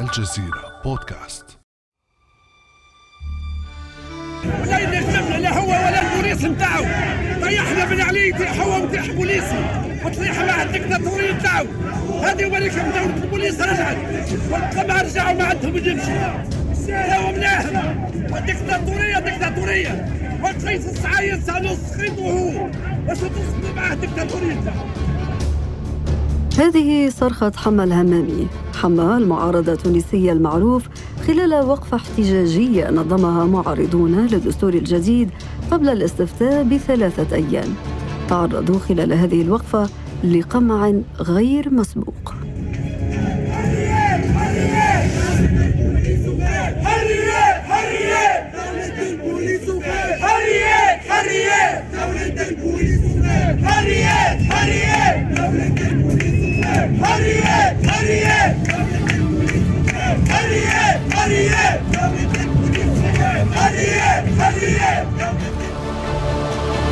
الجزيرة بودكاست. ولين الجملة لا هو ولا البوليس نتاعو طيحنا بن علي، طيحوا وطيح بوليسي وطيح مع الدكتاتوري نتاعو. هذه وليكم دولة البوليس رجعت والقمع رجعوا ما عندهم يمشي، ساهوا مناهر الدكتاتورية دكتاتورية. وقيس سعيد سنسقطه وستسقط معه الدكتاتورية نتاعو. هذه صرخة حما الهمامي. حما، المعارضة التونسية المعروف خلال وقفة احتجاجية نظمها معارضون للدستور الجديد قبل الاستفتاء ب3 أيام، تعرضوا خلال هذه الوقفة لقمع غير مسبوق.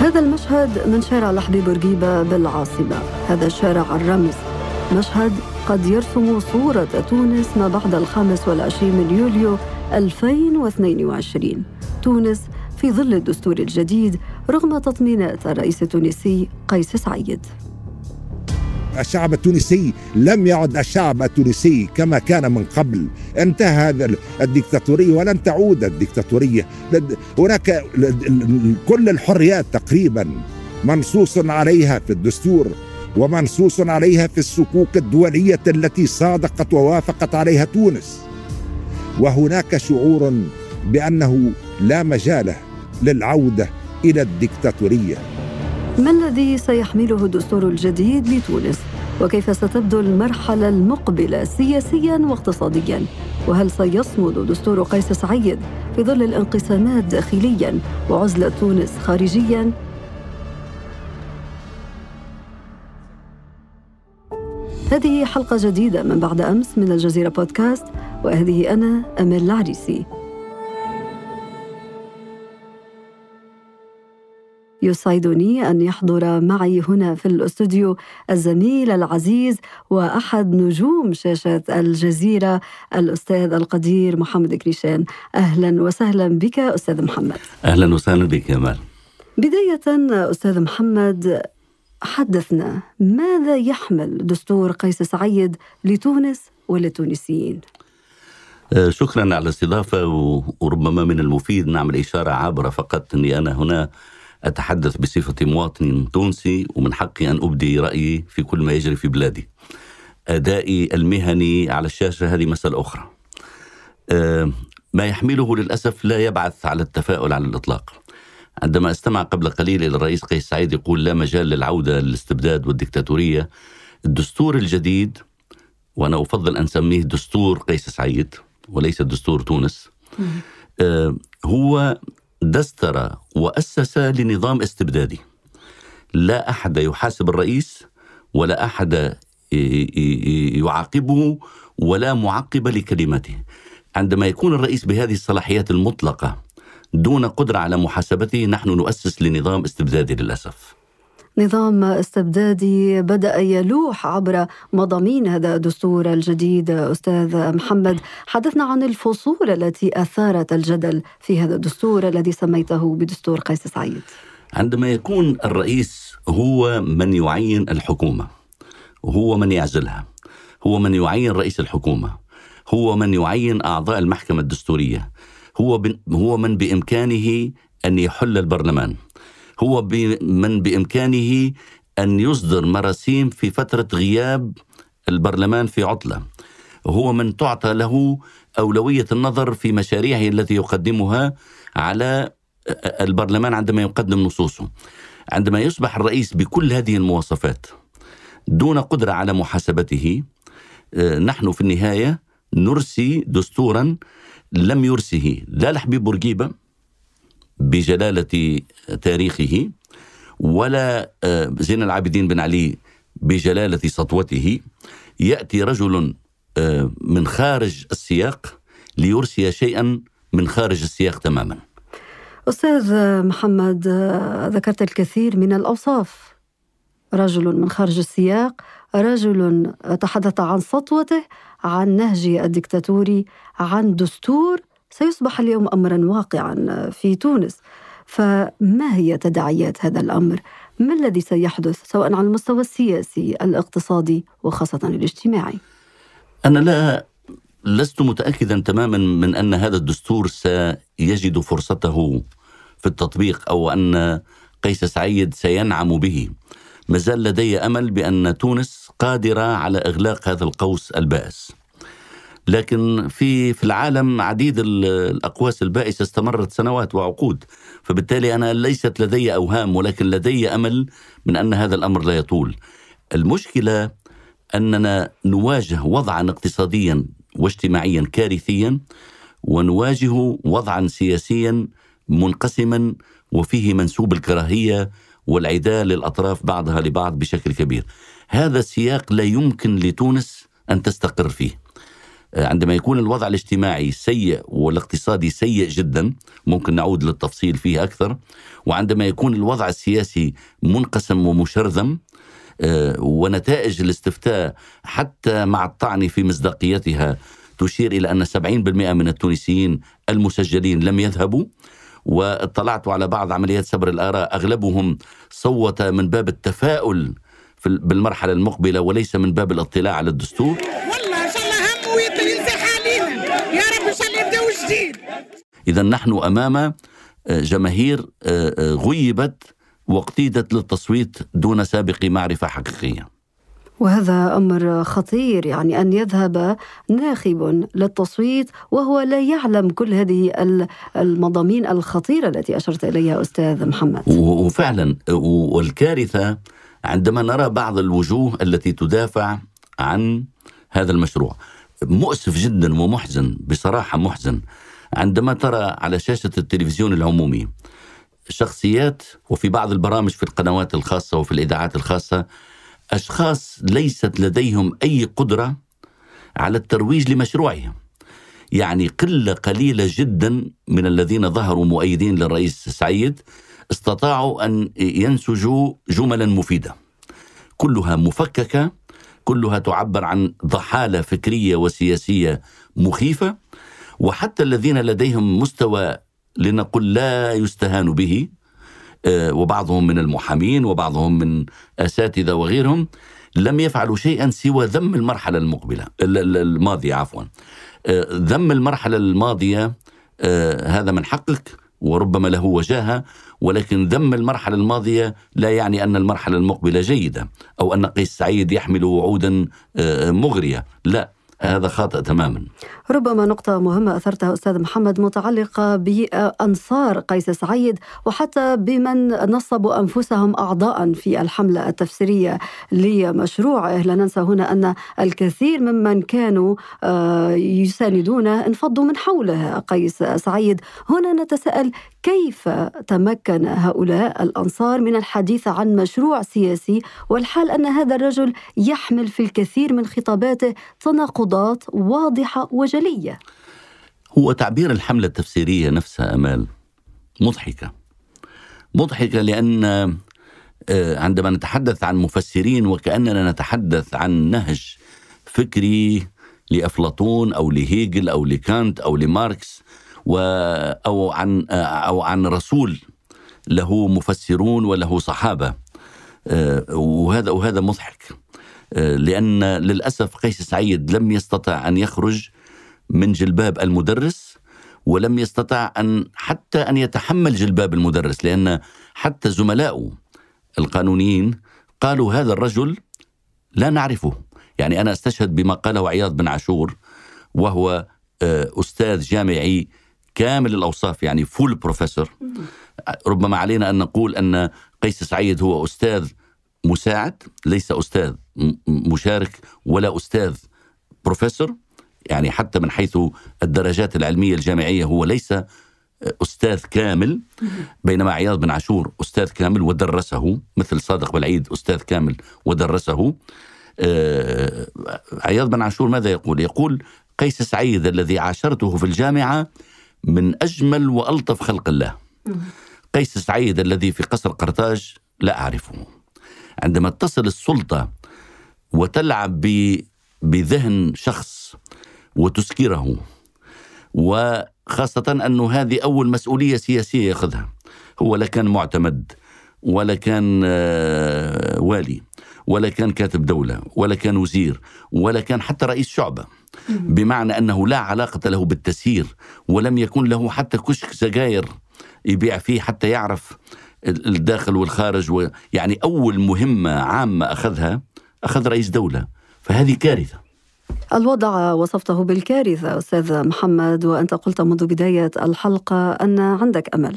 هذا المشهد من شارع الحبيب بورقيبة بالعاصمة، هذا الشارع الرمز، مشهد قد يرسم صورة تونس ما بعد 25 يوليو 2022. تونس في ظل الدستور الجديد رغم تطمينات الرئيس التونسي قيس سعيد. الشعب التونسي لم يعد الشعب التونسي كما كان من قبل، انتهى الدكتاتورية ولن تعود الدكتاتورية. هناك كل الحريات تقريبا منصوص عليها في الدستور ومنصوص عليها في الصكوك الدولية التي صادقت ووافقت عليها تونس، وهناك شعور بأنه لا مجال للعودة إلى الدكتاتورية. ما الذي سيحمله الدستور الجديد لتونس؟ وكيف ستبدو المرحلة المقبلة سياسياً واقتصادياً؟ وهل سيصمد دستور قيس سعيد في ظل الانقسامات داخلياً وعزلة تونس خارجياً؟ هذه حلقة جديدة من بعد أمس من الجزيرة بودكاست، وهذه أنا آمال العريسي. يسعدني أن يحضر معي هنا في الأستوديو الزميل العزيز وأحد نجوم شاشة الجزيرة، الأستاذ القدير محمد كريشان. أهلاً وسهلاً بك أستاذ محمد. أهلاً وسهلاً بك يا آمال. بداية أستاذ محمد، حدثنا ماذا يحمل دستور قيس سعيد لتونس وللتونسيين؟ شكراً على الاستضافة، وربما من المفيد نعمل إشارة عابرة فقط أني أنا هنا أتحدث بصفتي مواطن تونسي، ومن حقي أن أبدي رأيي في كل ما يجري في بلادي. أدائي المهني على الشاشة هذه مسألة أخرى. ما يحمله للأسف لا يبعث على التفاؤل على الإطلاق. عندما أستمع قبل قليل إلى الرئيس قيس سعيد يقول لا مجال للعودة للاستبداد والدكتاتورية، الدستور الجديد، وأنا أفضل أن أسميه دستور قيس سعيد وليس دستور تونس، هو دستر وأسس لنظام استبدادي. لا أحد يحاسب الرئيس ولا أحد يعاقبه ولا معقب لكلمته. عندما يكون الرئيس بهذه الصلاحيات المطلقة دون قدرة على محاسبته، نحن نؤسس لنظام استبدادي للأسف. نظام استبدادي بدأ يلوح عبر مضامين هذا الدستور الجديد. أستاذ محمد، حدثنا عن الفصول التي أثارت الجدل في هذا الدستور الذي سميته بدستور قيس سعيد. عندما يكون الرئيس هو من يعين الحكومة، هو من يعزلها، هو من يعين رئيس الحكومة، هو من يعين أعضاء المحكمة الدستورية، هو من بإمكانه أن يحل البرلمان، هو من بإمكانه أن يصدر مراسيم في فترة غياب البرلمان في عطلة، هو من تعطى له أولوية النظر في مشاريعه التي يقدمها على البرلمان عندما يقدم نصوصه. عندما يصبح الرئيس بكل هذه المواصفات دون قدرة على محاسبته، نحن في النهاية نرسي دستورا لم يرسه لا الحبيب بورقيبة بجلالة تاريخه، ولا زين العابدين بن علي بجلالة سطوته. يأتي رجل من خارج السياق ليرسي شيئا من خارج السياق تماما. أستاذ محمد، ذكرت الكثير من الأوصاف، رجل من خارج السياق رجل تحدث عن سطوته، عن نهجه الدكتاتوري، عن دستور سيصبح اليوم أمراً واقعاً في تونس. فما هي تداعيات هذا الأمر؟ ما الذي سيحدث سواء على المستوى السياسي، الاقتصادي وخاصة الاجتماعي؟ أنا لست متأكداً تماماً من أن هذا الدستور سيجد فرصته في التطبيق أو أن قيس سعيد سينعم به. ما زال لدي أمل بأن تونس قادرة على إغلاق هذا القوس البائس، لكن في العالم عديد الأقواس البائسة استمرت سنوات وعقود، فبالتالي أنا ليست لدي أوهام، ولكن لدي أمل من أن هذا الأمر لا يطول. المشكلة أننا نواجه وضعاً اقتصادياً واجتماعياً كارثياً، ونواجه وضعاً سياسياً منقسماً وفيه منسوب الكراهية والعداء للأطراف بعضها لبعض بشكل كبير. هذا السياق لا يمكن لتونس أن تستقر فيه. عندما يكون الوضع الاجتماعي سيء والاقتصادي سيء جدا، ممكن نعود للتفصيل فيه أكثر، وعندما يكون الوضع السياسي منقسم ومشرذم، ونتائج الاستفتاء حتى مع الطعن في مصداقيتها تشير إلى أن 70% من التونسيين المسجلين لم يذهبوا، واطلعت على بعض عمليات سبر الآراء، أغلبهم صوت من باب التفاؤل بالمرحلة المقبلة وليس من باب الاطلاع على الدستور. والله إن شاء الله هم ويطلع حالينا، يا رب إن شاء الله يبدأوا جديد. إذا نحن أمام جماهير غيبت واقتيدت للتصويت دون سابق معرفة حقيقية، وهذا أمر خطير. يعني أن يذهب ناخب للتصويت وهو لا يعلم كل هذه المضامين الخطيرة التي أشرت إليها أستاذ محمد. وفعلا، والكارثة عندما نرى بعض الوجوه التي تدافع عن هذا المشروع. مؤسف جدا ومحزن، بصراحة محزن، عندما ترى على شاشة التلفزيون العمومي شخصيات، وفي بعض البرامج في القنوات الخاصة وفي الإذاعات الخاصة، أشخاص ليست لديهم أي قدرة على الترويج لمشروعهم. يعني قلة قليلة جدا من الذين ظهروا مؤيدين للرئيس سعيد استطاعوا أن ينسجوا جملا مفيدة، كلها مفككة، كلها تعبر عن ضحالة فكرية وسياسية مخيفة. وحتى الذين لديهم مستوى لنقول لا يستهان به، وبعضهم من المحامين وبعضهم من أساتذة وغيرهم، لم يفعلوا شيئا سوى ذم المرحلة الماضية. ذم المرحلة الماضية هذا من حقك وربما له وجاهة، ولكن ذم المرحلة الماضية لا يعني أن المرحلة المقبلة جيدة أو أن قيس سعيد يحمل وعودا مغرية، لا، هذا خاطئ تماما. ربما نقطة مهمة أثرتها أستاذ محمد متعلقة بأنصار قيس سعيد وحتى بمن نصبوا أنفسهم أعضاء في الحملة التفسيرية لمشروعه. لا ننسى هنا أن الكثير ممن كانوا يساندونه انفضوا من حوله قيس سعيد. هنا نتساءل كيف تمكن هؤلاء الأنصار من الحديث عن مشروع سياسي، والحال أن هذا الرجل يحمل في الكثير من خطاباته تناقضات واضحة وجلية. هو تعبير الحملة التفسيرية نفسها آمال مضحكة، لأن عندما نتحدث عن مفسرين وكأننا نتحدث عن نهج فكري لأفلاطون أو لهيجل أو لكانت أو لماركس أو عن رسول له مفسرون وله صحابة، وهذا مضحك، لأن للأسف قيس سعيد لم يستطع أن يخرج من جلباب المدرس، ولم يستطع حتى أن يتحمل جلباب المدرس، لأن حتى زملائه القانونيين قالوا هذا الرجل لا نعرفه. يعني أنا استشهد بما قاله عياض بن عاشور، وهو أستاذ جامعي كامل الأوصاف، يعني فول بروفيسور. ربما علينا أن نقول أن قيس سعيد هو أستاذ مساعد، ليس أستاذ مشارك ولا أستاذ بروفيسور. يعني حتى من حيث الدرجات العلمية الجامعية هو ليس أستاذ كامل، بينما عياض بن عاشور أستاذ كامل ودرسه، مثل صادق بالعيد أستاذ كامل ودرسه. عياض بن عاشور ماذا يقول؟ يقول قيس سعيد الذي عاشرته في الجامعة من أجمل وألطف خلق الله. قيس سعيد الذي في قصر قرطاج لا أعرفه. عندما اتصل السلطة وتلعب بذهن شخص وتسكره، وخاصة أنه هذه أول مسؤولية سياسية يأخذها. هو لا كان معتمد ولا كان والي ولا كان كاتب دولة ولا كان وزير ولا كان حتى رئيس شعبة، بمعنى أنه لا علاقة له بالتسيير، ولم يكن له حتى كشك سجاير يبيع فيه حتى يعرف الداخل والخارج يعني أول مهمة عامة أخذ رئيس دولة. فهذه كارثة. الوضع وصفته بالكارثة أستاذ محمد، وأنت قلت منذ بداية الحلقة أن عندك أمل،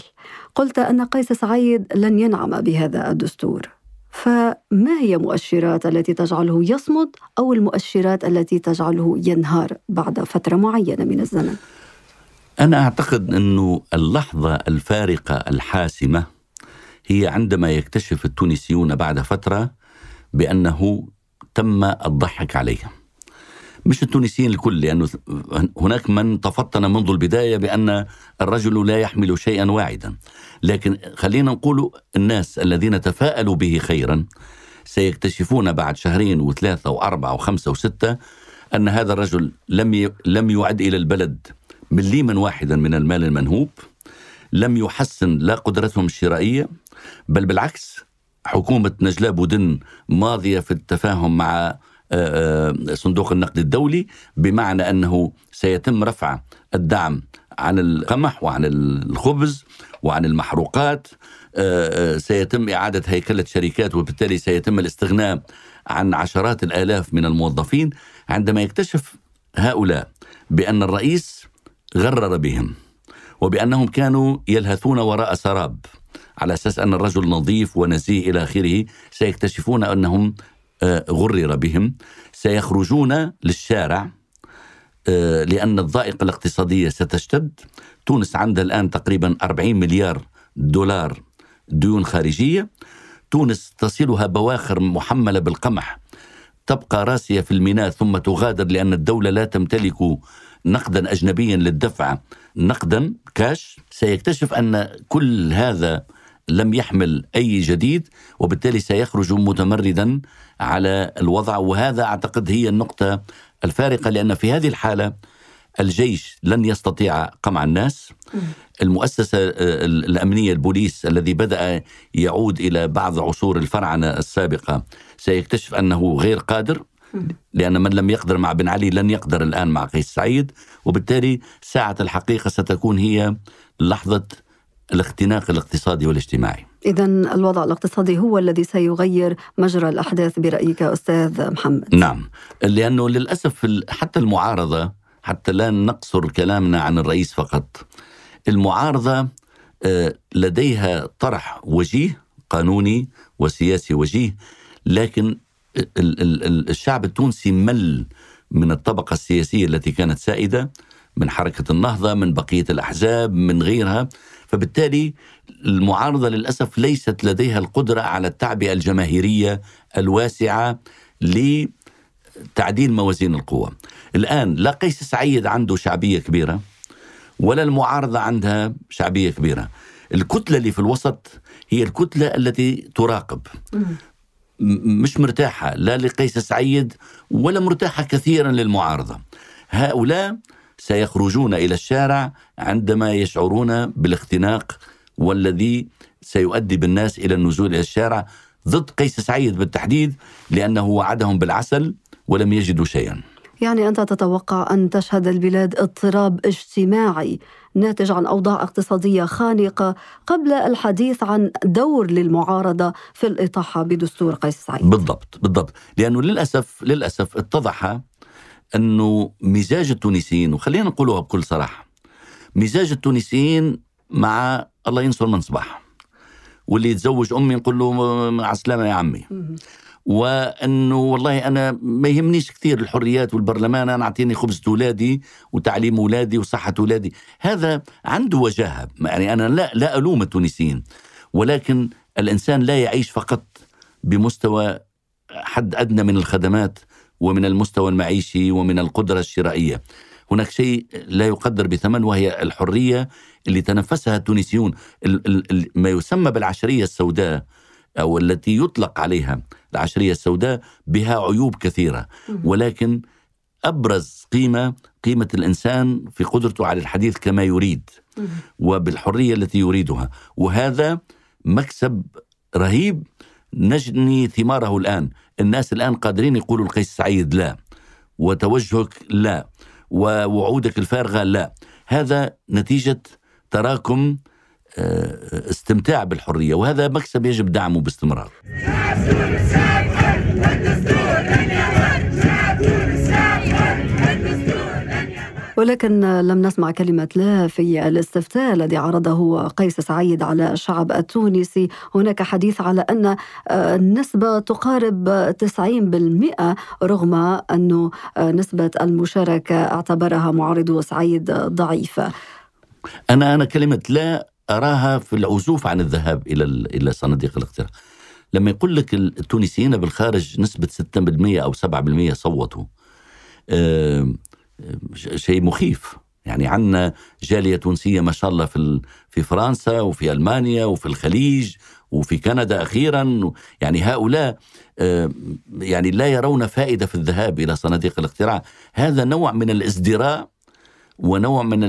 قلت أن قيس سعيد لن ينعم بهذا الدستور، فما هي المؤشرات التي تجعله يصمد أو المؤشرات التي تجعله ينهار بعد فترة معينة من الزمن؟ أنا أعتقد أنه اللحظة الفارقة الحاسمة هي عندما يكتشف التونسيون بعد فترة بأنه تم الضحك عليه. مش التونسيين الكل، لأنه هناك من تفطن منذ البداية بأن الرجل لا يحمل شيئا واعدا، لكن خلينا نقول الناس الذين تفاءلوا به خيرا سيكتشفون بعد شهرين و3 و4 و5 و6 أن هذا الرجل لم يعد إلى البلد مليما واحدا من المال المنهوب، لم يحسن لا قدرتهم الشرائية، بل بالعكس حكومة نجلاء بودن ماضية في التفاهم مع صندوق النقد الدولي، بمعنى أنه سيتم رفع الدعم عن القمح وعن الخبز وعن المحروقات، سيتم إعادة هيكلة شركات، وبالتالي سيتم الاستغناء عن عشرات الآلاف من الموظفين. عندما يكتشف هؤلاء بأن الرئيس غرر بهم وبأنهم كانوا يلهثون وراء سراب على أساس أن الرجل نظيف ونزيه إلى آخره، سيكتشفون أنهم غرر بهم، سيخرجون للشارع لأن الضائقة الاقتصادية ستشتد. تونس عندها الآن تقريبا 40 مليار دولار ديون خارجية، تونس تصلها بواخر محملة بالقمح تبقى راسية في الميناء ثم تغادر، لأن الدولة لا تمتلك نقدا أجنبيا للدفع، نقدا كاش. سيكتشف أن كل هذا لم يحمل أي جديد، وبالتالي سيخرج متمردا على الوضع. وهذا أعتقد هي النقطة الفارقة، لأن في هذه الحالة الجيش لن يستطيع قمع الناس، المؤسسة الأمنية البوليس الذي بدأ يعود إلى بعض عصور الفراعنة السابقة سيكتشف أنه غير قادر، لأن من لم يقدر مع بن علي لن يقدر الآن مع قيس سعيد. وبالتالي ساعة الحقيقة ستكون هي لحظة الاختناق الاقتصادي والاجتماعي. إذن الوضع الاقتصادي هو الذي سيغير مجرى الأحداث برأيك أستاذ محمد؟ نعم، لأنه للأسف حتى المعارضة، حتى لا نقصر كلامنا عن الرئيس فقط، المعارضة لديها طرح وجيه قانوني وسياسي وجيه، لكن الشعب التونسي مل من الطبقة السياسية التي كانت سائدة، من حركة النهضة، من بقية الأحزاب، من غيرها. فبالتالي المعارضة للأسف ليست لديها القدرة على التعبئة الجماهيرية الواسعة لتعديل موازين القوى. الآن لا قيس سعيد عنده شعبية كبيرة ولا المعارضة عندها شعبية كبيرة. الكتلة اللي في الوسط هي الكتلة التي تراقب، مش مرتاحة لا لقيس سعيد ولا مرتاحة كثيرا للمعارضة. هؤلاء سيخرجون إلى الشارع عندما يشعرون بالاختناق، والذي سيؤدي بالناس إلى النزول إلى الشارع ضد قيس سعيد بالتحديد، لأنه وعدهم بالعسل ولم يجدوا شيئا. يعني أنت تتوقع أن تشهد البلاد اضطراب اجتماعي ناتج عن أوضاع اقتصادية خانقة قبل الحديث عن دور للمعارضة في الإطاحة بدستور قيس سعيد. بالضبط بالضبط، لأنه للأسف اتضح أنه مزاج التونسيين، وخلينا نقولها بكل صراحة، مزاج التونسيين مع الله ينصر من صباح، واللي يتزوج أمي نقول له مع السلامة يا عمي، وأنه والله أنا ما يهمنيش كثير الحريات والبرلمان، أنا أعطيني خبز أولادي وتعليم أولادي وصحة أولادي. هذا عنده وجاهة، يعني أنا لا ألوم التونسيين، ولكن الإنسان لا يعيش فقط بمستوى حد أدنى من الخدمات ومن المستوى المعيشي ومن القدرة الشرائية. هناك شيء لا يقدر بثمن، وهي الحرية اللي تنفسها التونسيون، ما يسمى بالعشرية السوداء أو التي يطلق عليها العشرية السوداء بها عيوب كثيرة، ولكن أبرز قيمة الإنسان في قدرته على الحديث كما يريد وبالحرية التي يريدها، وهذا مكسب رهيب نجني ثماره الآن. الناس الآن قادرين يقولوا لقيس سعيد لا، وتوجهك لا، ووعودك الفارغة لا. هذا نتيجة تراكم استمتاع بالحرية، وهذا مكسب يجب دعمه باستمرار. ولكن لم نسمع كلمة لا في الاستفتاء الذي عرضه قيس سعيد على الشعب التونسي. هناك حديث على أن النسبة تقارب 90% رغم أن نسبة المشاركة اعتبرها معارضو سعيد ضعيفة. أنا كلمة لا أراها في العزوف عن الذهاب إلى صناديق الاقتراع. لما يقول لك التونسيين بالخارج نسبة 6% أو 7% صوتوا، شيء مخيف. يعني عندنا جالية تونسية ما شاء الله في فرنسا وفي ألمانيا وفي الخليج وفي كندا أخيرا. يعني هؤلاء يعني لا يرون فائدة في الذهاب إلى صناديق الاقتراع. هذا نوع من الازدراء ونوع من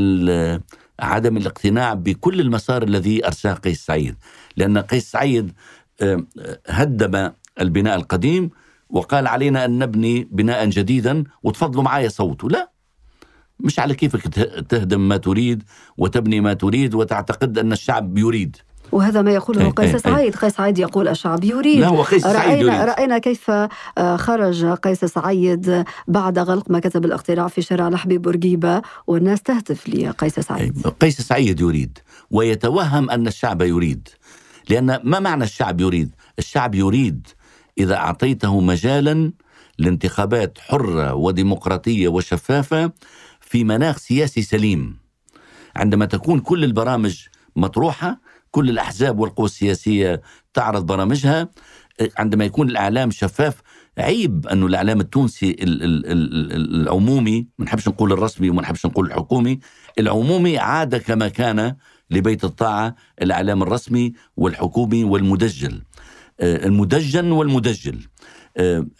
عدم الاقتناع بكل المسار الذي أرساه قيس سعيد، لأن قيس سعيد هدم البناء القديم وقال علينا أن نبني بناء جديدا وتفضلوا معايا صوتوا. لا، مش على كيفك تهدم ما تريد وتبني ما تريد وتعتقد أن الشعب يريد. وهذا ما يقوله قيس سعيد. قيس سعيد يقول الشعب يريد. لا، هو قيس سعيد يريد. رأينا كيف خرج قيس سعيد بعد غلق مكتب الاقتراع في شارع الحبيب بورقيبة والناس تهتف لقيس سعيد. قيس سعيد يريد ويتوهم أن الشعب يريد، لأن ما معنى الشعب يريد؟ الشعب يريد إذا أعطيته مجالا لانتخابات حرة وديمقراطية وشفافة في مناخ سياسي سليم، عندما تكون كل البرامج مطروحة، كل الأحزاب والقوى السياسية تعرض برامجها، عندما يكون الإعلام شفاف. عيب أنه الإعلام التونسي العمومي، ما نحبش نقول الرسمي وما نحبش نقول الحكومي، العمومي عاد كما كان لبيت الطاعة الإعلام الرسمي والحكومي والمدجل، المدجن والمدجل.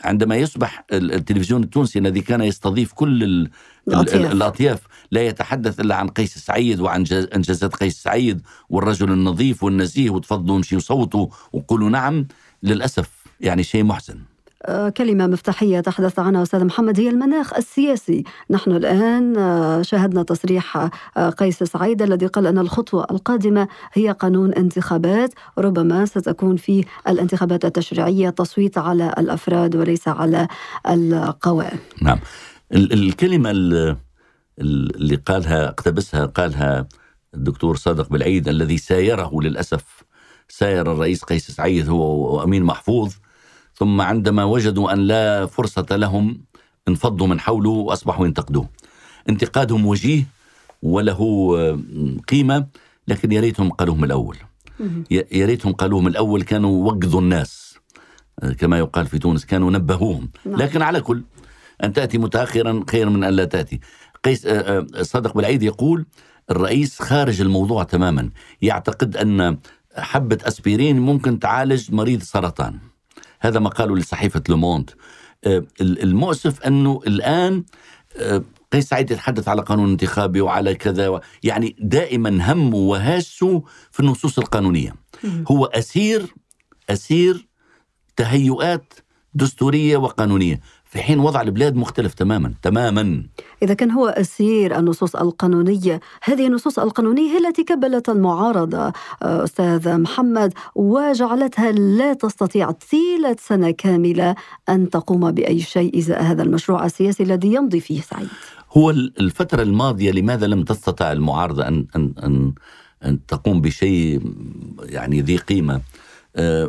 عندما يصبح التلفزيون التونسي الذي كان يستضيف كل الأطياف لا يتحدث إلا عن قيس سعيد وعن إنجازات قيس سعيد والرجل النظيف والنزيه وتفضلوا امشي وصوتوا وقولوا نعم، للأسف يعني شيء محزن. كلمة مفتاحية تحدث عنها أستاذ محمد هي المناخ السياسي. نحن الآن شاهدنا تصريح قيس سعيد الذي قال أن الخطوة القادمة هي قانون انتخابات، ربما ستكون في الانتخابات التشريعية تصويت على الأفراد وليس على القوائم. نعم، الكلمة اللي قالها قالها الدكتور صادق بالعيد الذي سايره للأسف، ساير الرئيس قيس سعيد هو وأمين محفوظ، ثم عندما وجدوا أن لا فرصة لهم انفضوا من حوله وأصبحوا ينتقدوه. انتقادهم وجيه وله قيمة، لكن ياريتهم قالوهم الأول. ياريتهم قالوهم الأول، كانوا وقظوا الناس كما يقال في تونس، كانوا نبهوهم. لكن على كل، أن تأتي متأخرا خير من أن لا تأتي. قيس صادق بالعيد يقول الرئيس خارج الموضوع تماما، يعتقد أن حبة أسبرين ممكن تعالج مريض سرطان. هذا ما قالوا لصحيفة لوموند. المؤسف أنه الآن قيس سعيد يتحدث على قانون انتخابي وعلى كذا، يعني دائما همه وهاسه في النصوص القانونية. هو أسير تهيئات دستورية وقانونية، في حين وضع البلاد مختلف تماما. إذا كان هو أسير النصوص القانونية، هذه النصوص القانونية هي التي كبلت المعارضة أستاذ محمد وجعلتها لا تستطيع طيلة سنة كاملة أن تقوم بأي شيء إزاء هذا المشروع السياسي الذي يمضي فيه سعيد. هو الفترة الماضية لماذا لم تستطع المعارضة أن تقوم بشيء يعني ذي قيمة؟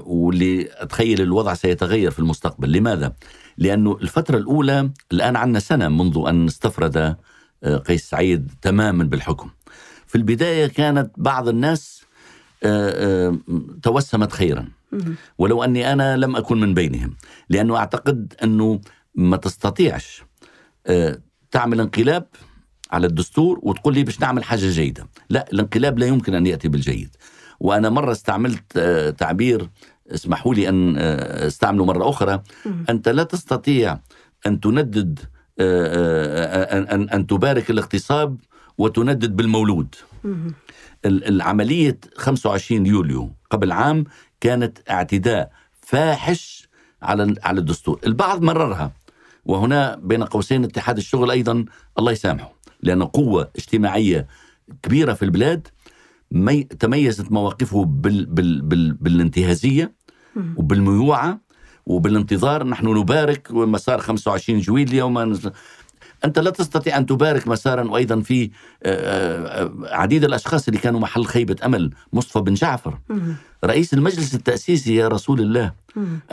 واللي أتخيل الوضع سيتغير في المستقبل. لماذا؟ لأنه الفترة الأولى، الآن عندنا سنة منذ أن استفرد قيس سعيد تماما بالحكم. في البداية كانت بعض الناس توسمت خيرا، ولو أني أنا لم أكن من بينهم، لأنه أعتقد أنه ما تستطيعش تعمل انقلاب على الدستور وتقول لي باش نعمل حاجة جيدة. لا، الانقلاب لا يمكن أن يأتي بالجيد. وأنا مرة استعملت تعبير اسمحوا لي أن استعمله مرة أخرى، أنت لا تستطيع أن تندد أن تبارك الاغتصاب وتندد بالمولود. العملية 25 يوليو قبل عام كانت اعتداء فاحش على الدستور. البعض مررها، وهنا بين قوسين اتحاد الشغل أيضا الله يسامحه، لأن قوة اجتماعية كبيرة في البلاد تميزت مواقفه بالانتهازية وبالميوعة وبالانتظار. نحن نبارك مسار 25 جويلية أنت لا تستطيع أن تبارك مسارا. وأيضا في عديد الأشخاص اللي كانوا محل خيبة أمل. مصطفى بن جعفر رئيس المجلس التأسيسي، يا رسول الله،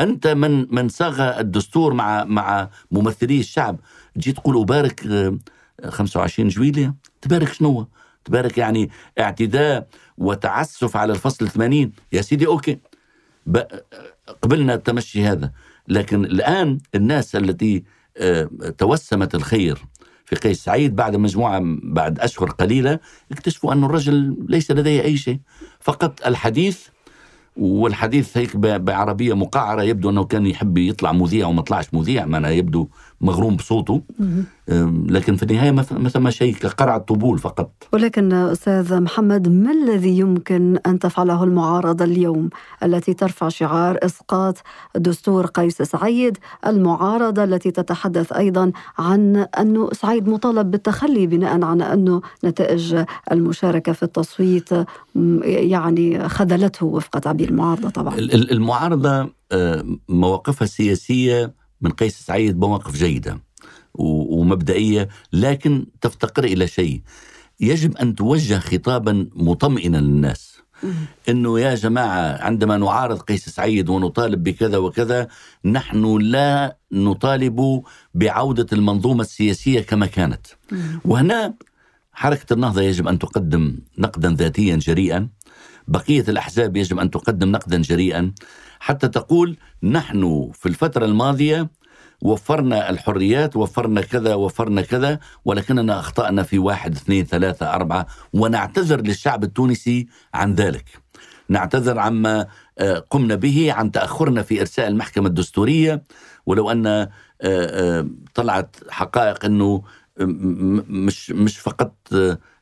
أنت من صاغ الدستور مع ممثلي الشعب، جيت تقول أبارك 25 جويلية. تبارك شنو؟ تبارك يعني اعتداء وتعسف على الفصل 80. يا سيدي أوكي، قبلنا التمشي هذا، لكن الآن الناس التي توسمت الخير في قيس سعيد بعد أشهر قليلة اكتشفوا أن الرجل ليس لديه أي شيء، فقط الحديث، والحديث هيك بعربية مقعرة. يبدو أنه كان يحب يطلع مذيع وما طلعش مذيع، معناها يبدو مغروم بصوته، لكن في النهاية ما ثم شيء كقرعة طبول فقط. ولكن أستاذ محمد، ما الذي يمكن أن تفعله المعارضة اليوم التي ترفع شعار إسقاط دستور قيس سعيد، المعارضة التي تتحدث أيضا عن أنه سعيد مطالب بالتخلي بناء على أنه نتائج المشاركة في التصويت يعني خذلته وفق تعبير المعارضة؟ طبعا المعارضة مواقفها السياسية من قيس سعيد مواقف جيدة ومبدئية، لكن تفتقر إلى شيء. يجب أن توجه خطابا مطمئنا للناس، أنه يا جماعة عندما نعارض قيس سعيد ونطالب بكذا وكذا، نحن لا نطالب بعودة المنظومة السياسية كما كانت. وهنا حركة النهضة يجب أن تقدم نقدا ذاتيا جريئا، بقية الأحزاب يجب أن تقدم نقدا جريئا، حتى تقول نحن في الفترة الماضية وفرنا الحريات، وفرنا كذا وفرنا كذا، ولكننا أخطأنا في 1، 2، 3، 4، ونعتذر للشعب التونسي عن ذلك، نعتذر عما قمنا به، عن تأخرنا في إرساء المحكمة الدستورية، ولو أن طلعت حقائق أنه مش فقط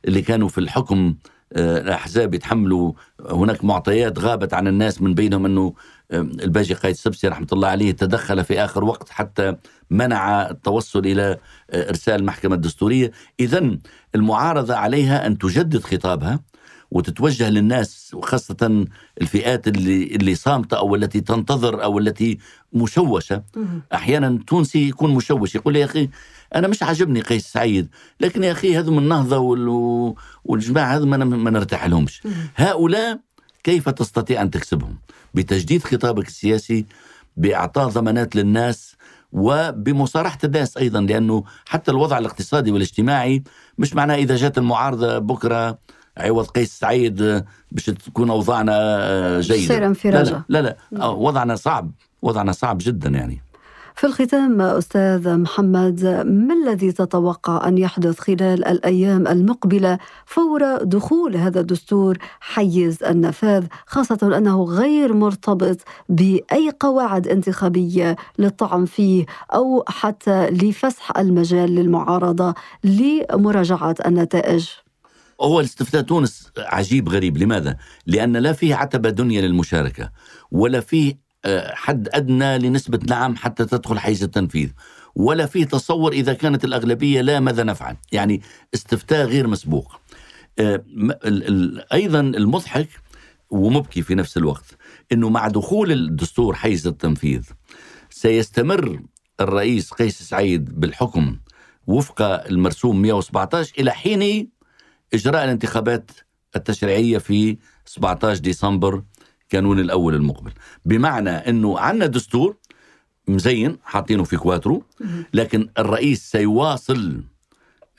اللي كانوا في الحكم الأحزاب يتحملوا، هناك معطيات غابت عن الناس، من بينهم أنه الباجي قايد السبسي رحمة الله عليه تدخل في آخر وقت حتى منع التوصل إلى إرسال المحكمة الدستورية. إذن المعارضة عليها أن تجدد خطابها وتتوجه للناس، وخاصة الفئات اللي صامتة أو التي تنتظر أو التي مشوشة. أحيانا تونسي يكون مشوش، يقول يا أخي أنا مش عاجبني قيس سعيد، لكن يا أخي هذم النهضة والجماعة هذم أنا ما نرتاح لهمش. هؤلاء كيف تستطيع أن تكسبهم؟ بتجديد خطابك السياسي، بإعطاء ضمانات للناس، وبمصارحة الناس أيضا، لأنه حتى الوضع الاقتصادي والاجتماعي مش معناه إذا جات المعارضة بكرة عوض قيس سعيد باش تكون أوضاعنا جيدة. لا لا لا، وضعنا صعب جدا يعني. في الختام أستاذ محمد، ما الذي تتوقع أن يحدث خلال الأيام المقبلة فور دخول هذا الدستور حيز النفاذ، خاصة أنه غير مرتبط بأي قواعد انتخابية للطعن فيه أو حتى لفسح المجال للمعارضة لمراجعة النتائج؟ هو استفتاء تونس عجيب غريب. لماذا؟ لأن لا فيه عتبة دنيا للمشاركة، ولا فيه حد أدنى لنسبة نعم حتى تدخل حيز التنفيذ، ولا فيه تصور إذا كانت الأغلبية لا ماذا نفعل. يعني استفتاء غير مسبوق. أيضا المضحك ومبكي في نفس الوقت أنه مع دخول الدستور حيز التنفيذ سيستمر الرئيس قيس سعيد بالحكم وفق المرسوم 117 إلى حين إجراء الانتخابات التشريعية في 17 ديسمبر كانون الأول المقبل. بمعنى أنه عنا دستور مزين حاطينه في كواترو، لكن الرئيس سيواصل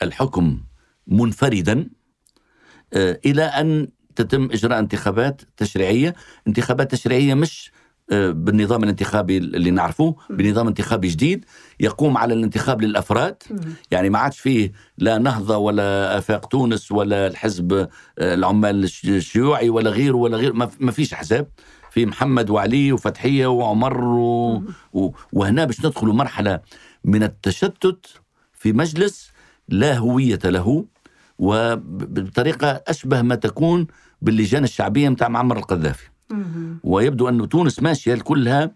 الحكم منفردا إلى أن تتم إجراء انتخابات تشريعية. انتخابات تشريعية مش بالنظام الانتخابي اللي نعرفه، بنظام انتخابي جديد يقوم على الانتخاب للأفراد. يعني ما عادش فيه لا نهضة ولا أفاق تونس ولا الحزب العمال الشيوعي ولا غيره، ما فيش أحزاب. في محمد وعلي وفتحية وعمر وهنا باش ندخلوا مرحلة من التشتت في مجلس لا هوية له، وبطريقة أشبه ما تكون باللجان الشعبية متاع معمر القذافي. ويبدو أن تونس ماشية كلها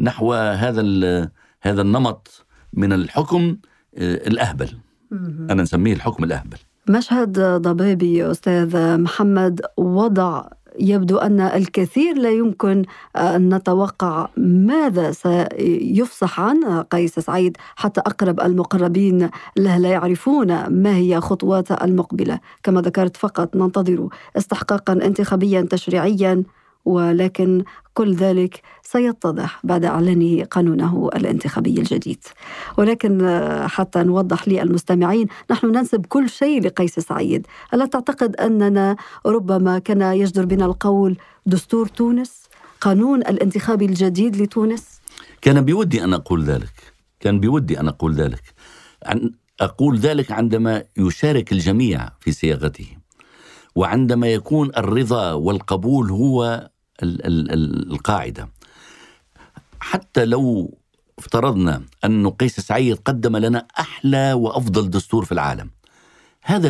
نحو هذا النمط من الحكم الأهبل، أنا نسميه الحكم الأهبل. مشهد ضبابي أستاذ محمد، وضع يبدو أن الكثير لا يمكن أن نتوقع ماذا سيفصح عنه قيس سعيد، حتى أقرب المقربين له لا يعرفون ما هي خطوات المقبلة. كما ذكرت فقط ننتظر استحقاقا انتخابيا تشريعيا، ولكن كل ذلك سيتضح بعد إعلانه قانونه الانتخابي الجديد. ولكن حتى نوضح للمستمعين، نحن ننسب كل شيء لقيس سعيد. ألا تعتقد أننا ربما كان يجدر بنا القول دستور تونس، قانون الانتخابي الجديد لتونس؟ كان بيودي أن أقول ذلك أقول ذلك عندما يشارك الجميع في صياغته، وعندما يكون الرضا والقبول هو القاعدة. حتى لو افترضنا أن قيس سعيد قدم لنا أحلى وأفضل دستور في العالم، هذا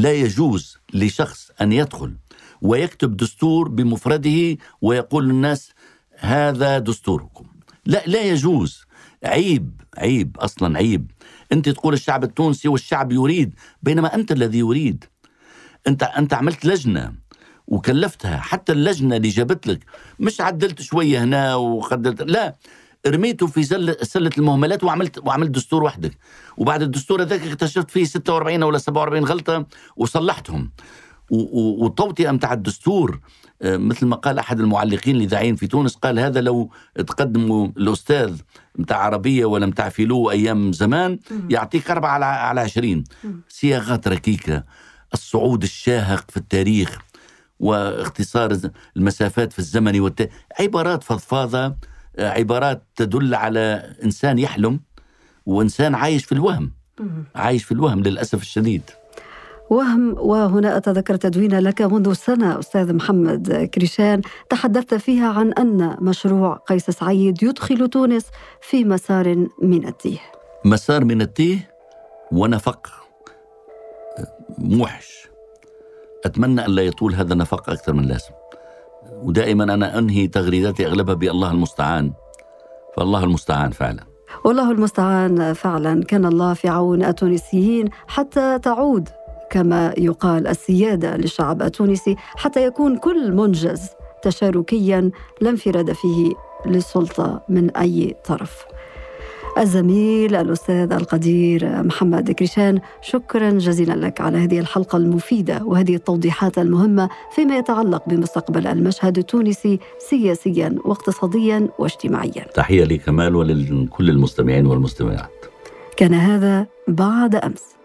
لا يجوز لشخص أن يدخل ويكتب دستور بمفرده ويقول للناس هذا دستوركم. لا يجوز، عيب. أنت تقول الشعب التونسي والشعب يريد، بينما أنت الذي يريد. أنت عملت لجنة وكلفتها، حتى اللجنة اللي جابت لك مش عدلت شوية هنا وقدلت، لا، رميته في سلة المهملات وعملت دستور وحدك، وبعد الدستور هذاك اكتشفت فيه 46 ولا 47 غلطة وصلحتهم. والتوطئة متاع الدستور مثل ما قال أحد المعلقين لذاعين في تونس، قال هذا لو تقدموا الأستاذ متاع عربية ولا متاع فيلو أيام زمان يعطيك 4/20. صياغات ركيكة، الصعود الشاهق في التاريخ، واختصار المسافات في الزمن عبارات فضفاضة، عبارات تدل على إنسان يحلم وإنسان عايش في الوهم للأسف الشديد. وهم. وهنا أتذكر تدوين لك منذ سنة أستاذ محمد كريشان تحدثت فيها عن أن مشروع قيس سعيد يدخل تونس في مسار من التيه ونفق موحش. أتمنى أن لا يطول هذا النفق أكثر من لازم، ودائما أنا أنهي تغريداتي أغلبها بالله المستعان، فالله المستعان فعلا. والله المستعان فعلا. كان الله في عون التونسيين حتى تعود كما يقال السيادة للشعب التونسي، حتى يكون كل منجز تشاركيا لا انفراد فيه للسلطة من أي طرف. الزميل الأستاذ القدير محمد كريشان، شكرا جزيلا لك على هذه الحلقة المفيدة وهذه التوضيحات المهمة فيما يتعلق بمستقبل المشهد التونسي سياسيا واقتصاديا واجتماعيا. تحية لي كمال ولكل المستمعين والمستمعات. كان هذا بعد أمس.